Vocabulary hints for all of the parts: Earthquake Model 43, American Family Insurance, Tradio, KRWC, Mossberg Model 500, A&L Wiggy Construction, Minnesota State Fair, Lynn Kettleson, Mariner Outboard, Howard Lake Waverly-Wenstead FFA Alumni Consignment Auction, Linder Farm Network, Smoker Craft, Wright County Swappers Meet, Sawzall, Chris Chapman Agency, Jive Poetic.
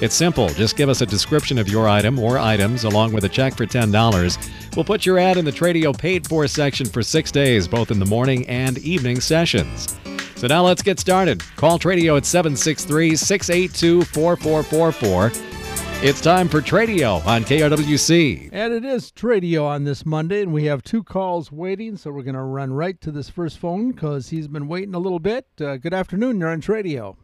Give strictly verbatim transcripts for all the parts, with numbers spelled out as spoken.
It's simple. Just give us a description of your item or items along with a check for ten dollars. We'll put your ad in the Tradio Paid For section for six days, both in the morning and evening sessions. So now let's get started. Call Tradio at seven six three, six eight two, four four four four. It's time for Tradio on K R W C. And it is Tradio on this Monday, and we have two calls waiting, so we're going to run right to this first phone because he's been waiting a little bit. Uh, good afternoon. You're on Tradio.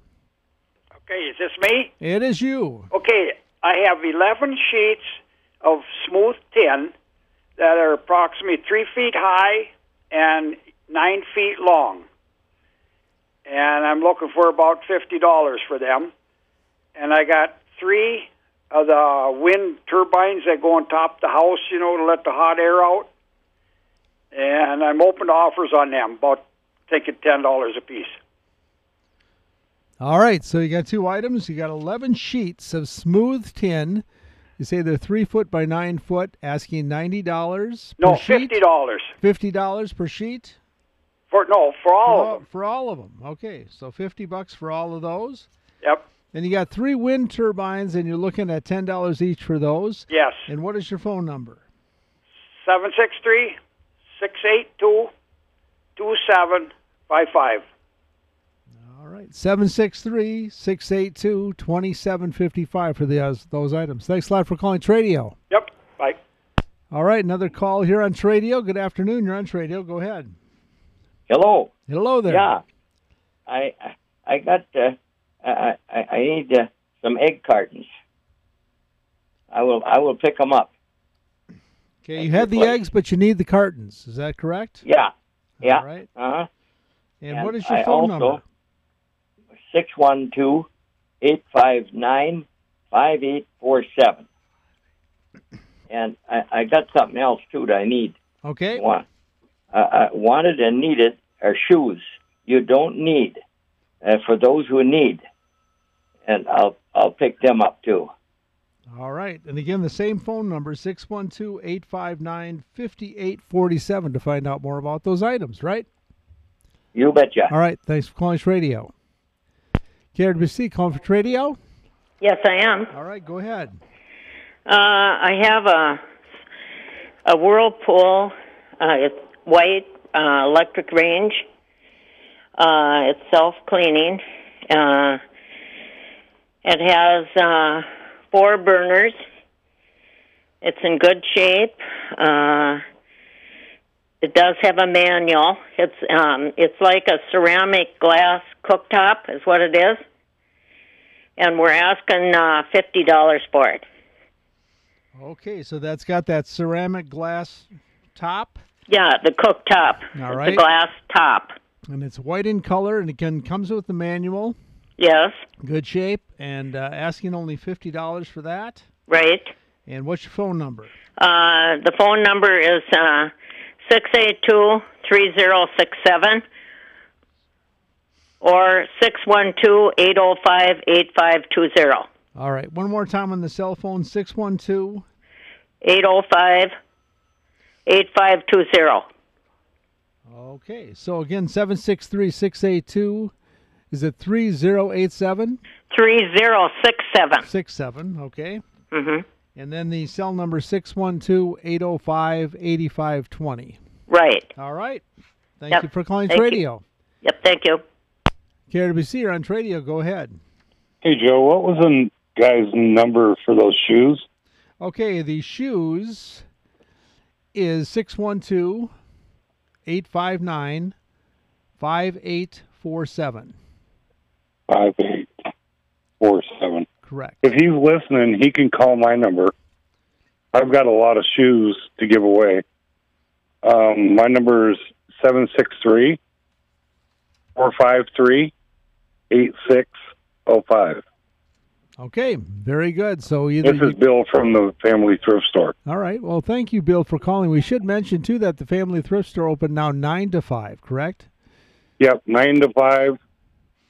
Okay, is this me? It is you. Okay, I have eleven sheets of smooth tin that are approximately three feet high and nine feet long. And I'm looking for about fifty dollars for them. And I got three of the wind turbines that go on top of the house, you know, to let the hot air out. And I'm open to offers on them, about, thinking ten dollars a piece. All right, so you got two items. You got eleven sheets of smooth tin. You say they're three foot by nine foot, asking ninety dollars no, per sheet. No, fifty dollars. fifty dollars per sheet? For, no, for all for, of them. For all of them. Okay, so fifty bucks for all of those. Yep. And you got three wind turbines, and you're looking at ten dollars each for those? Yes. And what is your phone number? seven six three, six eight two, two seven five five. All right, seven six three, six eight two, two seven five five for the, uh, those items. Thanks a lot for calling Tradio. Yep, bye. All right, another call here on Tradio. Good afternoon. You're on Tradio. Go ahead. Hello. Hello there. Yeah. I, I got... Uh, I, I, I need uh, some egg cartons. I will I will pick them up. Okay, you have the eggs, but you need the cartons. Is that correct? Yeah. Yeah. All right. Uh-huh. And, and what is your I phone also, number? six one two, eight five nine, five eight four seven. And I, I got something else, too, that I need. Okay. One, uh, wanted and needed are shoes you don't need. Uh, for those who need, and I'll I'll pick them up too. All right, and again the same phone number six one two, eight five nine, five eight four seven to find out more about those items, right? You betcha. All right, thanks for calling Tradio. K R W C calling for Tradio. Yes, I am. All right, go ahead. Uh, I have a a Whirlpool. Uh, it's white uh, electric range. Uh, it's self-cleaning. Uh, it has uh, four burners. It's in good shape. Uh, it does have a manual. It's um, it's like a ceramic glass cooktop is what it is. And we're asking uh, fifty dollars for it. Okay, so that's got that ceramic glass top? Yeah, the cooktop. All right. The glass top. And it's white in color, and again, comes with the manual. Yes. Good shape, and uh, asking only fifty dollars for that. Right. And what's your phone number? Uh, the phone number is uh, six eight two, three zero six seven or six one two, eight zero five, eight five two zero. All right. One more time on the cell phone, six one two, eight zero five, eight five two zero. Okay, so again, seven six three six eight two, is it three zero eight seven? Three zero six seven. Six seven, okay. Mhm. And then the cell number six one two eight zero five eighty five twenty. Right. All right. Thank yep. you for calling thank Tradio. You. Yep. Thank you. K R W C, you're on Tradio. Go ahead. Hey Joe, what was the guy's number for those shoes? Okay, the shoes is six one two. eight five nine, five eight four seven. five eight four seven. Correct. If he's listening, he can call my number. I've got a lot of shoes to give away. Um, my number is seven six three, four five three, eight six zero five. Okay, very good. So either This is you... Bill from the Family Thrift Store. All right. Well, thank you, Bill, for calling. We should mention, too, that the Family Thrift Store open now nine to five, correct? Yep, nine to five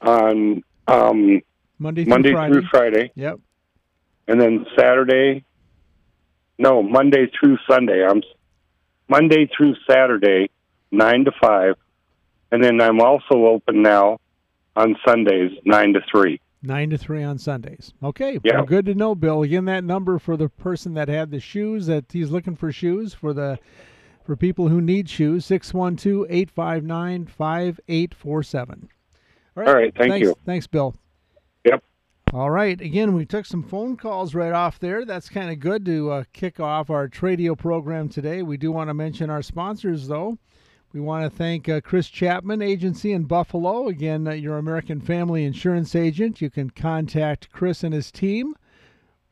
on um, Monday, through, Monday Friday. through Friday. Yep. And then Saturday, no, Monday through Sunday. I'm Monday through Saturday, nine to five. And then I'm also open now on Sundays, nine to three. nine to three on Sundays. Okay. Yeah. Well, good to know, Bill. Again, that number for the person that had the shoes, that he's looking for shoes for the for people who need shoes, six one two, eight five nine, five eight four seven. All right. All right. Thank Thanks. you. Thanks, Bill. Yep. All right. Again, we took some phone calls right off there. That's kind of good to uh, kick off our Tradio program today. We do want to mention our sponsors, though. We want to thank uh, Chris Chapman Agency in Buffalo. Again, uh, your American Family Insurance agent. You can contact Chris and his team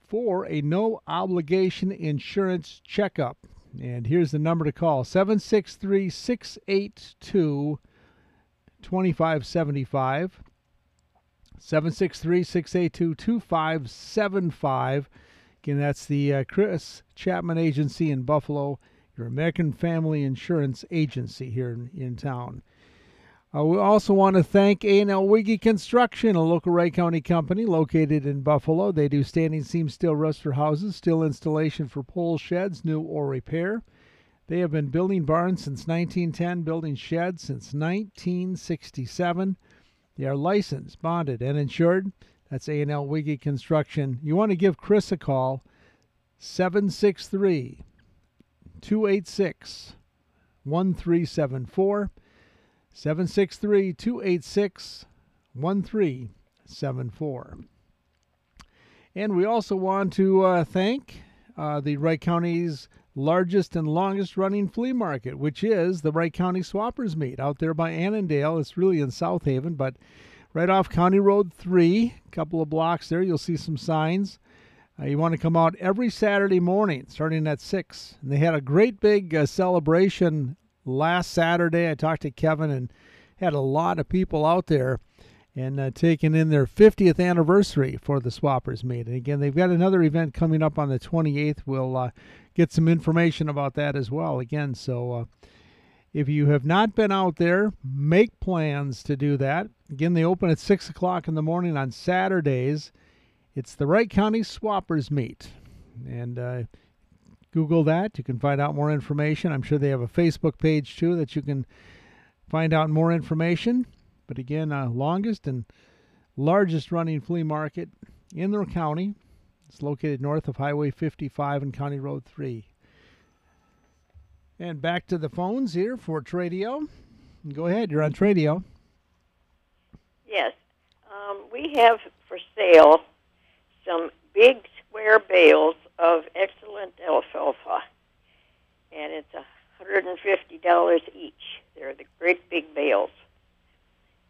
for a no-obligation insurance checkup. And here's the number to call, seven six three, six eight two, two five seven five, seven six three, six eight two, two five seven five. Again, that's the uh, Chris Chapman Agency in Buffalo, your American Family Insurance Agency here in, in town. Uh, we also want to thank A and L Wiggy Construction, a local Wright County company located in Buffalo. They do standing seam steel roofs for houses, steel installation for pole sheds, new or repair. They have been building barns since nineteen ten, building sheds since nineteen sixty-seven. They are licensed, bonded, and insured. That's A and L Wiggy Construction. You want to give Chris a call, seven six three, seven six three, seven six three. two eight six, one three seven four, seven six three, two eight six, one three seven four. And we also want to uh, thank uh, the Wright County's largest and longest running flea market, which is the Wright County Swappers Meet out there by Annandale. It's really in South Haven, but right off County Road three, a couple of blocks there, you'll see some signs. Uh, you want to come out every Saturday morning, starting at six. And they had a great big uh, celebration last Saturday. I talked to Kevin and had a lot of people out there and uh, taking in their fiftieth anniversary for the Swappers Meet. And again, they've got another event coming up on the twenty-eighth. We'll uh, get some information about that as well. Again, so uh, if you have not been out there, make plans to do that. Again, they open at six o'clock in the morning on Saturdays. It's the Wright County Swappers Meet, and uh, Google that. You can find out more information. I'm sure they have a Facebook page, too, that you can find out more information. But again, uh, longest and largest running flea market in the county. It's located north of Highway fifty-five and County Road three. And back to the phones here for Tradio. Go ahead. You're on Tradio. Yes. Um, we have for sale some big square bales of excellent alfalfa, and it's one hundred fifty dollars each. They're the great big bales.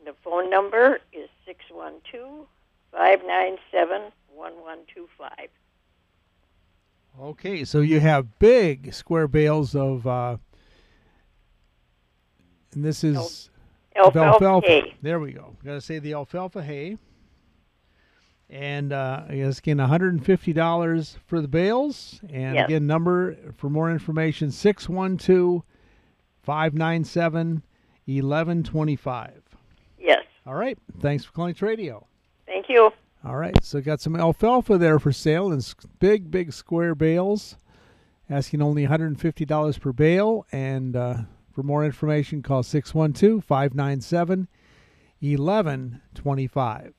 The phone number is six one two, five nine seven, one one two five. Okay, so you have big square bales of, uh, and this is alfalfa. alfalfa. Hay. There we go. Got to say the alfalfa hay. And uh, again, one hundred fifty dollars for the bales. And yes. Again, number for more information, six one two, five nine seven, one one two five. Yes. All right. Thanks for calling Tradio. Thank you. All right. So got some alfalfa there for sale in big, big square bales. Asking only one hundred fifty dollars per bale. And uh, for more information, call six one two, five nine seven, one one two five.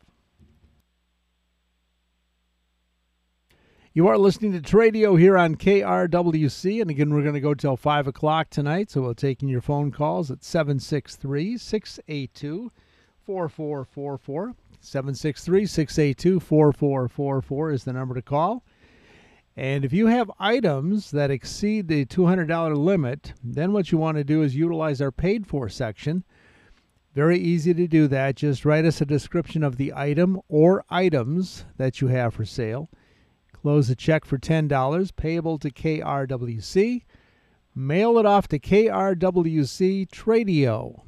You are listening to Tradio here on K R W C, and again, we're going to go till five o'clock tonight, so we'll take in your phone calls at seven six three, six eight two, four four four four, seven six three, six eight two, four four four four is the number to call. And if you have items that exceed the two hundred dollars limit, then what you want to do is utilize our paid-for section. Very easy to do that. Just write us a description of the item or items that you have for sale. Close a check for ten dollars, payable to K R W C. Mail it off to K R W C Tradio,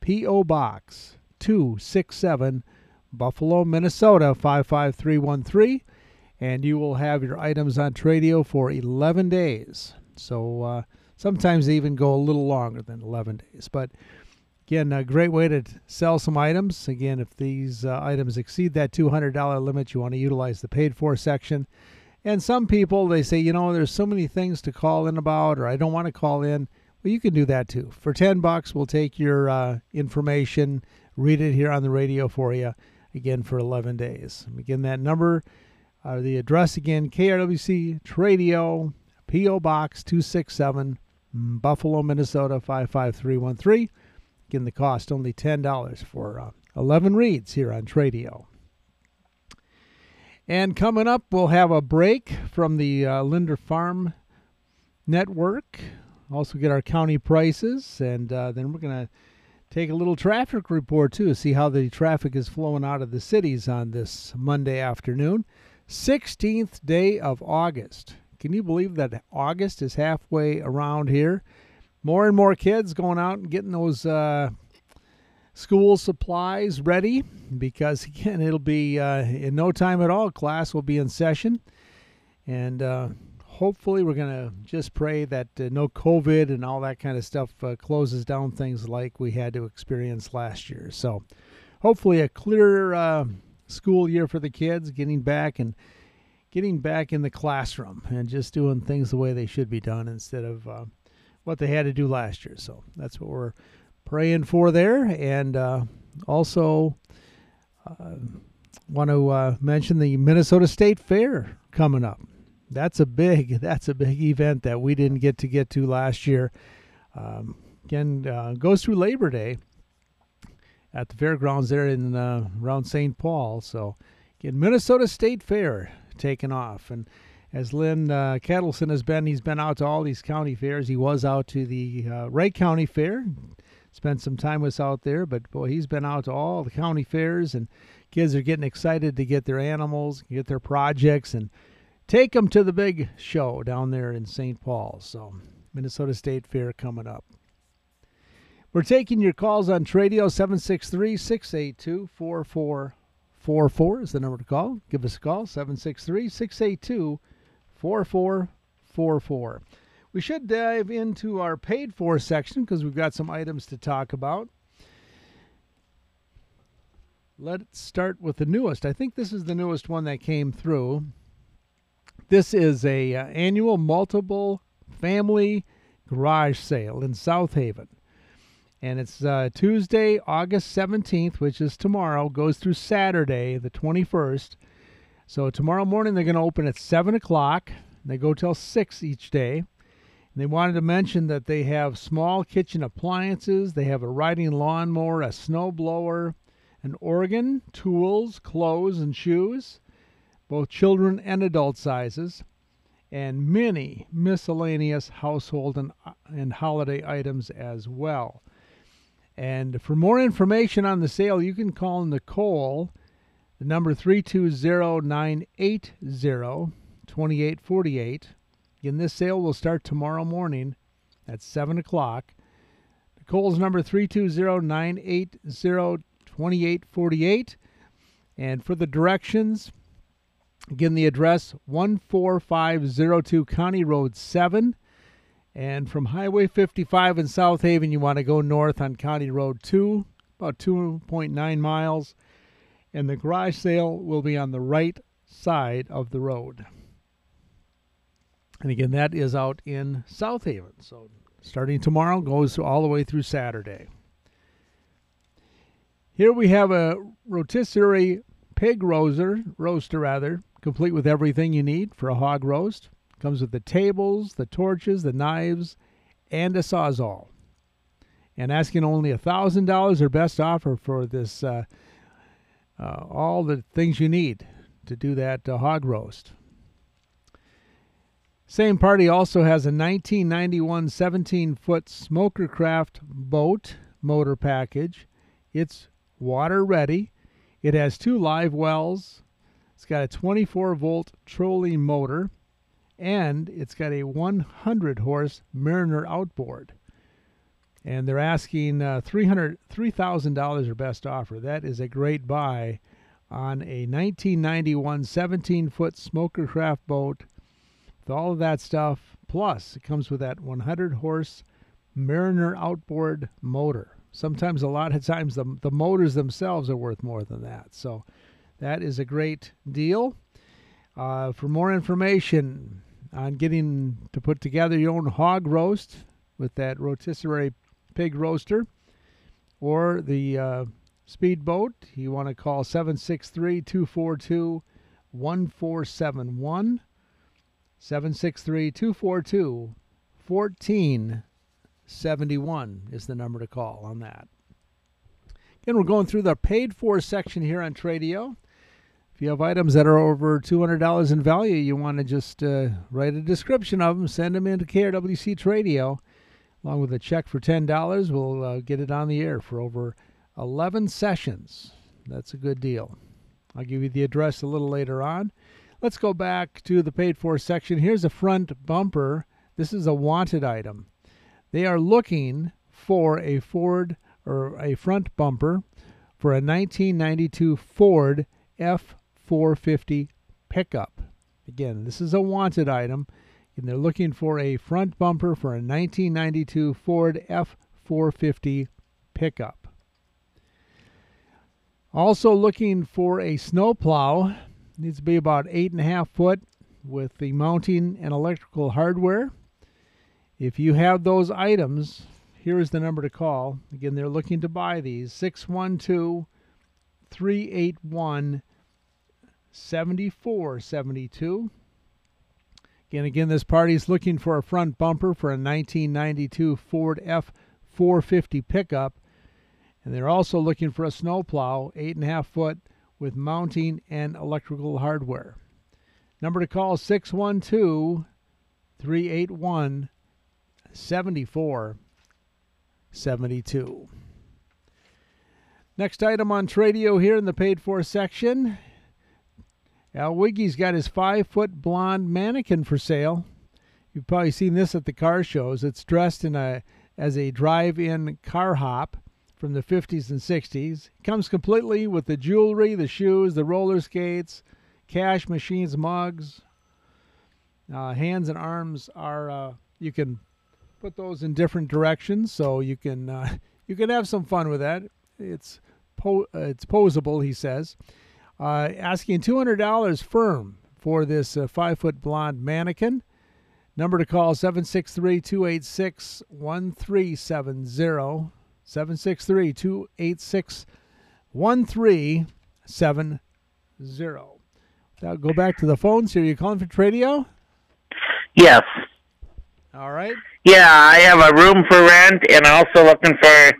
P O Box two six seven, Buffalo, Minnesota five five three one three, and you will have your items on Tradio for eleven days. So uh, sometimes they even go a little longer than eleven days. But again, a great way to sell some items. Again, if these uh, items exceed that two hundred dollar limit, you want to utilize the paid for section. And some people, they say, you know, there's so many things to call in about, or I don't want to call in. Well, you can do that too. For ten bucks, we'll take your uh, information, read it here on the radio for you, again, for eleven days. Again, that number, uh, the address again, K R W C Tradio, P O Box two six seven, Buffalo, Minnesota five five three one three. Again, the cost only ten dollars for uh, eleven reads here on Tradio. And coming up, we'll have a break from the uh, Linder Farm Network. Also get our county prices, and uh, then we're going to take a little traffic report, too, see how the traffic is flowing out of the cities on this Monday afternoon. sixteenth day of August. Can you believe that August is halfway around here? More and more kids going out and getting those uh, school supplies ready, because, again, it'll be uh, in no time at all. Class will be in session, and uh, hopefully we're going to just pray that uh, no COVID and all that kind of stuff uh, closes down things like we had to experience last year. So hopefully a clearer uh, school year for the kids, getting back and getting back in the classroom and just doing things the way they should be done instead of uh, what they had to do last year. So that's what we're praying for there. And uh, also uh, want to uh, mention the Minnesota State Fair coming up. That's a big that's a big event that we didn't get to get to last year. Um, again, uh, goes through Labor Day at the fairgrounds there in uh, around Saint Paul. So again, Minnesota State Fair taking off. And as Lynn uh, Kettleson has been, he's been out to all these county fairs. He was out to the uh, Wright County Fair, spent some time with us out there, but boy, he's been out to all the county fairs, and kids are getting excited to get their animals, get their projects, and take them to the big show down there in Saint Paul. So Minnesota State Fair coming up. We're taking your calls on Tradio. Seven six three, six eight two, four four four four is the number to call. Give us a call, seven six three, six eight two, four four four four. We should dive into our paid for section because we've got some items to talk about. Let's start with the newest. I think this is the newest one that came through. This is a uh, annual multiple family garage sale in South Haven. And it's uh, Tuesday, August seventeenth, which is tomorrow, goes through Saturday, the twenty-first. So tomorrow morning they're going to open at seven o'clock. They go till six each day. And they wanted to mention that they have small kitchen appliances. They have a riding lawnmower, a snowblower, an organ, tools, clothes, and shoes, both children and adult sizes, and many miscellaneous household and, and holiday items as well. And for more information on the sale, you can call Nicole, the number three two zero, nine eight zero, two eight four eight. Again, this sale will start tomorrow morning at seven o'clock. Nicole's number three two zero, nine eight zero, two eight four eight. And for the directions, again, the address, one four five zero two County Road seven. And from Highway fifty-five in South Haven, you want to go north on County Road two, about two point nine miles. And the garage sale will be on the right side of the road. And again, that is out in South Haven. So starting tomorrow, goes all the way through Saturday. Here we have a rotisserie pig roaster, roaster rather, complete with everything you need for a hog roast. Comes with the tables, the torches, the knives, and a Sawzall. And asking only one thousand dollars, their best offer for this, uh, uh, all the things you need to do that uh, hog roast. Same party also has a nineteen ninety-one seventeen foot Smoker Craft boat motor package. It's water ready. It has two live wells. It's got a twenty-four volt trolley motor, and it's got a one hundred horse Mariner Outboard. And they're asking uh, three thousand dollars, their best offer. That is a great buy on a nineteen ninety-one seventeen foot Smoker Craft boat with all of that stuff. Plus, it comes with that one hundred horse Mariner Outboard motor. Sometimes, a lot of times, the, the motors themselves are worth more than that. So that is a great deal. Uh, for more information on getting to put together your own hog roast with that rotisserie pig roaster or the uh, speedboat, you want to call seven six three, two four two, one four seven one, seven six three, two four two, one four seven one is the number to call on that. Again, we're going through the paid for section here on Tradio. If you have items that are over two hundred dollars in value, you want to just uh, write a description of them, send them into K R W C Tradio, along with a check for ten dollars. We'll uh, get it on the air for over eleven sessions. That's a good deal. I'll give you the address a little later on. Let's go back to the paid for section. Here's a front bumper. This is a wanted item. They are looking for a Ford or a front bumper for a nineteen ninety-two Ford F four fifty pickup. Again, this is a wanted item, and they're looking for a front bumper for a nineteen ninety-two Ford F four fifty pickup. Also looking for a snowplow. Needs to be about eight and a half foot with the mounting and electrical hardware. If you have those items, here is the number to call. Again, they're looking to buy these. six one two, three eight one, seven four seven two. Again, again, this party's looking for a front bumper for a nineteen ninety-two Ford F four fifty pickup. And they're also looking for a snowplow, eight and a half foot, with mounting and electrical hardware. Number to call, six one two, three eight one, seven four seven two. Next item on Tradio here in the paid for section. Al Wiggy's got his five foot blonde mannequin for sale. You've probably seen this at the car shows. It's dressed in a as a drive-in car hop from the fifties and sixties. It comes completely with the jewelry, the shoes, the roller skates, cash machines, mugs. Uh, hands and arms are, uh, you can put those in different directions, so you can uh, you can have some fun with that. It's po it's posable, he says. Uh, asking two hundred dollars firm for this uh, five foot blonde mannequin. Number to call, seven six three, two eight six, one three seven zero, seven six three, two eight six, one three seven zero. Now go back to the phones here. Are you calling for Tradio? Yes. All right. Yeah, I have a room for rent and also looking for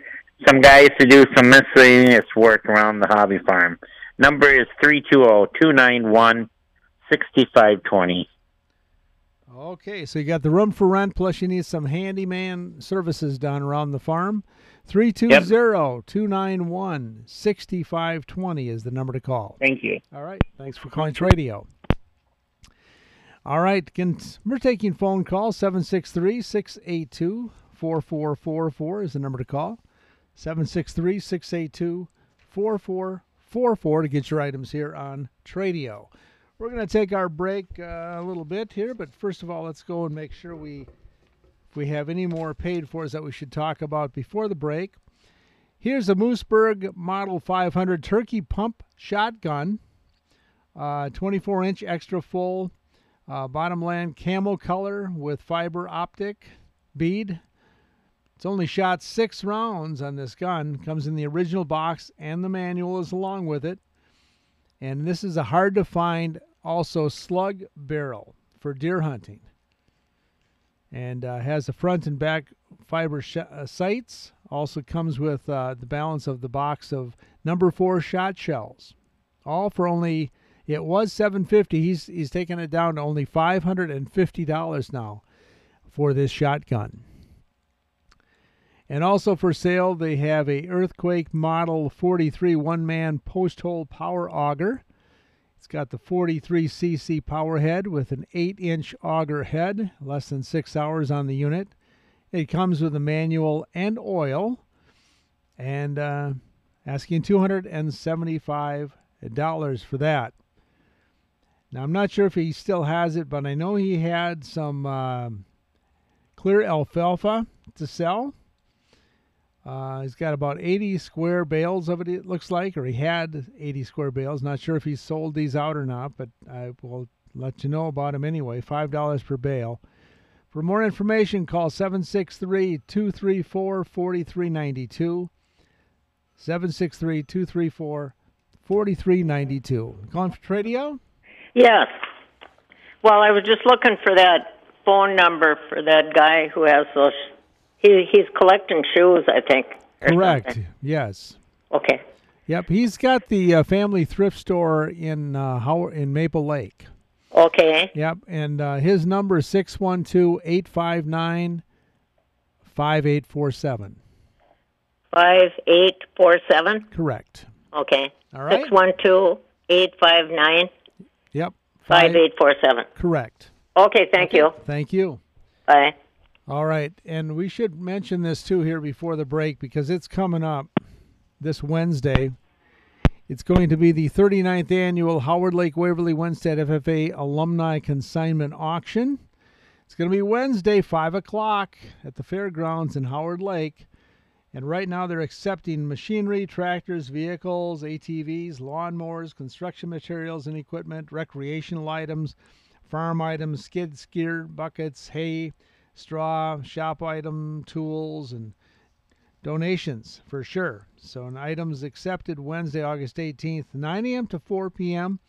some guys to do some miscellaneous work around the hobby farm. Number is three two zero, two nine one, six five two zero. Okay, so you got the room for rent, plus you need some handyman services done around the farm. three two zero, two nine one, six five two zero is the number to call. Thank you. All right, thanks for calling Tradio. All right, again, we're taking phone calls. seven six three, six eight two, four four four four is the number to call. seven six three, six eight two, four four four four. four four to get your items here on Tradio. We're going to take our break uh, a little bit here, but first of all, let's go and make sure we if we have any more paid fors that we should talk about before the break. Here's a Mossberg Model five hundred turkey pump shotgun, uh, twenty-four inch extra full, uh, bottom land camel color with fiber optic bead. It's only shot six rounds on this gun. Comes in the original box, and the manual is along with it. And this is a hard-to-find, also, slug barrel for deer hunting. And uh, has the front and back fiber sh uh, sights. Also comes with uh, the balance of the box of number four shot shells. All for only, it was seven hundred fifty dollars. He's, he's taking it down to only five hundred fifty dollars now for this shotgun. And also for sale, they have a Earthquake Model forty-three one-man post-hole power auger. It's got the forty-three C C power head with an eight inch auger head, less than six hours on the unit. It comes with a manual and oil, and uh, asking two hundred seventy-five dollars. dollars for that. Now, I'm not sure if he still has it, but I know he had some uh, clear alfalfa to sell. Uh, he's got about eighty square bales of it, it looks like, or he had eighty square bales. Not sure if he sold these out or not, but I will let you know about him anyway. five dollars per bale. For more information, call seven six three, two three four, four three nine two. seven six three, two three four, four three nine two. Calling for Tradio? Yes. Well, I was just looking for that phone number for that guy who has those. He, he's collecting shoes, I think. Correct. Something. Yes. Okay. Yep. He's got the uh, family thrift store in uh, Howard, in Maple Lake. Okay. Yep. And uh, his number is six one two, eight five nine, five eight four seven. five eight four seven? Correct. Okay. All right. six one two, eight five nine. Yep. five eight four seven. Correct. Okay, thank okay. you. Thank you. Bye. All right, and we should mention this, too, here before the break, because it's coming up this Wednesday. It's going to be the thirty-ninth Annual Howard Lake Waverly-Wenstead F F A Alumni Consignment Auction. It's going to be Wednesday, five o'clock at the fairgrounds in Howard Lake. And right now they're accepting machinery, tractors, vehicles, A T Vs, lawnmowers, construction materials and equipment, recreational items, farm items, skid steer buckets, hay, straw, shop item, tools, and donations for sure. So an items accepted Wednesday, August eighteenth, nine a m to four p m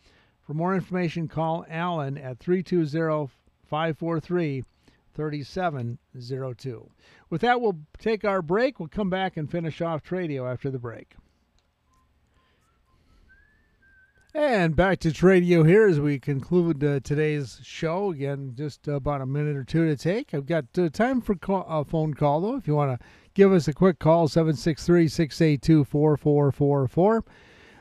For more information, call Alan at three two zero, five four three, five four three. thirty-seven oh two. With that, we'll take our break. We'll come back and finish off Tradio after the break. And back to Tradio here as we conclude uh, today's show. Again, just uh, about a minute or two to take. I've got uh, time for call, a phone call, though. If you want to give us a quick call, seven six three, six eight two, four four four four.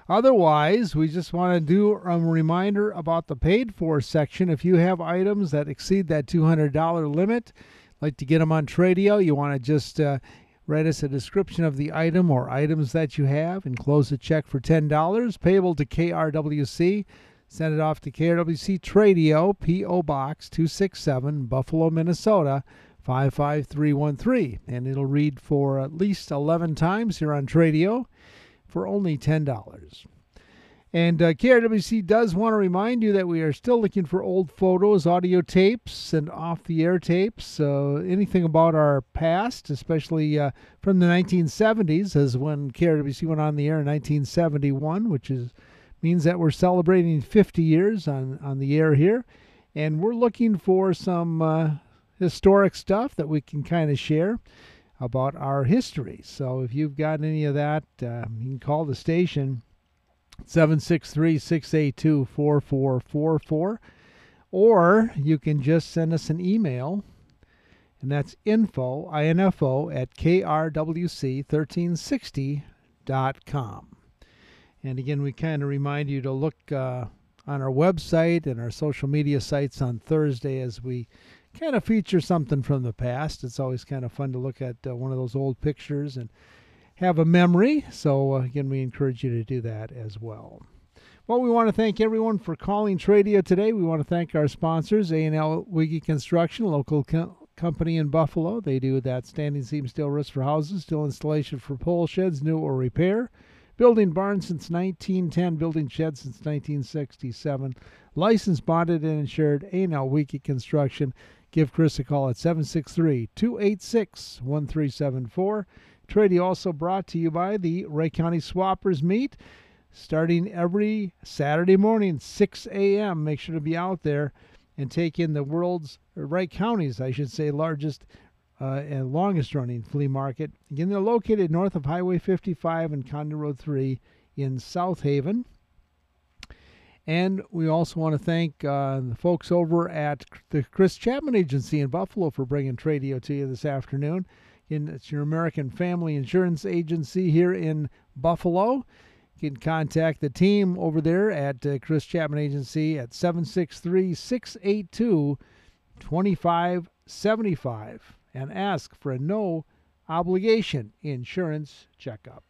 Otherwise, we just want to do a reminder about the paid-for section. If you have items that exceed that two hundred dollar limit, like to get them on Tradio, you want to just uh, write us a description of the item or items that you have and close a check for ten dollars, payable to K R W C. Send it off to K R W C Tradio, P O Box two sixty-seven, Buffalo, Minnesota, five five three one three. And it'll read for at least eleven times here on Tradio, for only ten dollars. And uh, K R W C does want to remind you that we are still looking for old photos, audio tapes, and off-the-air tapes. So uh, anything about our past, especially uh, from the nineteen seventies, as when K R W C went on the air in nineteen seventy-one, which is means that we're celebrating fifty years on, on the air here. And we're looking for some uh, historic stuff that we can kind of share about our history. So if you've got any of that, uh, you can call the station seven six three, six eight two, four four four four, or you can just send us an email, and that's info, I N F O, at K R W C thirteen sixty dot com. And again, we kind of remind you to look uh, on our website and our social media sites on Thursday as we kind of feature something from the past. It's always kind of fun to look at uh, one of those old pictures and have a memory. So, uh, again, we encourage you to do that as well. Well, we want to thank everyone for calling Tradio today. We want to thank our sponsors, A and L Wiggy Construction, local co company in Buffalo. They do that standing seam steel roof for houses, steel installation for pole sheds, new or repair. Building barns since nineteen ten, building sheds since nineteen sixty-seven. Licensed, bonded, and insured, A and L Wiggy Construction. Give Chris a call at seven six three, two eight six, one three seven four. Tradio also brought to you by the Wright County Swappers Meet, starting every Saturday morning, six a m Make sure to be out there and take in the world's, or Wright County's, I should say, largest uh, and longest-running flea market. Again, they're located north of Highway fifty-five and County Road three in South Haven. And we also want to thank uh, the folks over at the Chris Chapman Agency in Buffalo for bringing Tradio to you this afternoon. And it's your American Family Insurance Agency here in Buffalo. You can contact the team over there at uh, Chris Chapman Agency at seven six three, six eight two, two five seven five and ask for a no obligation insurance checkup.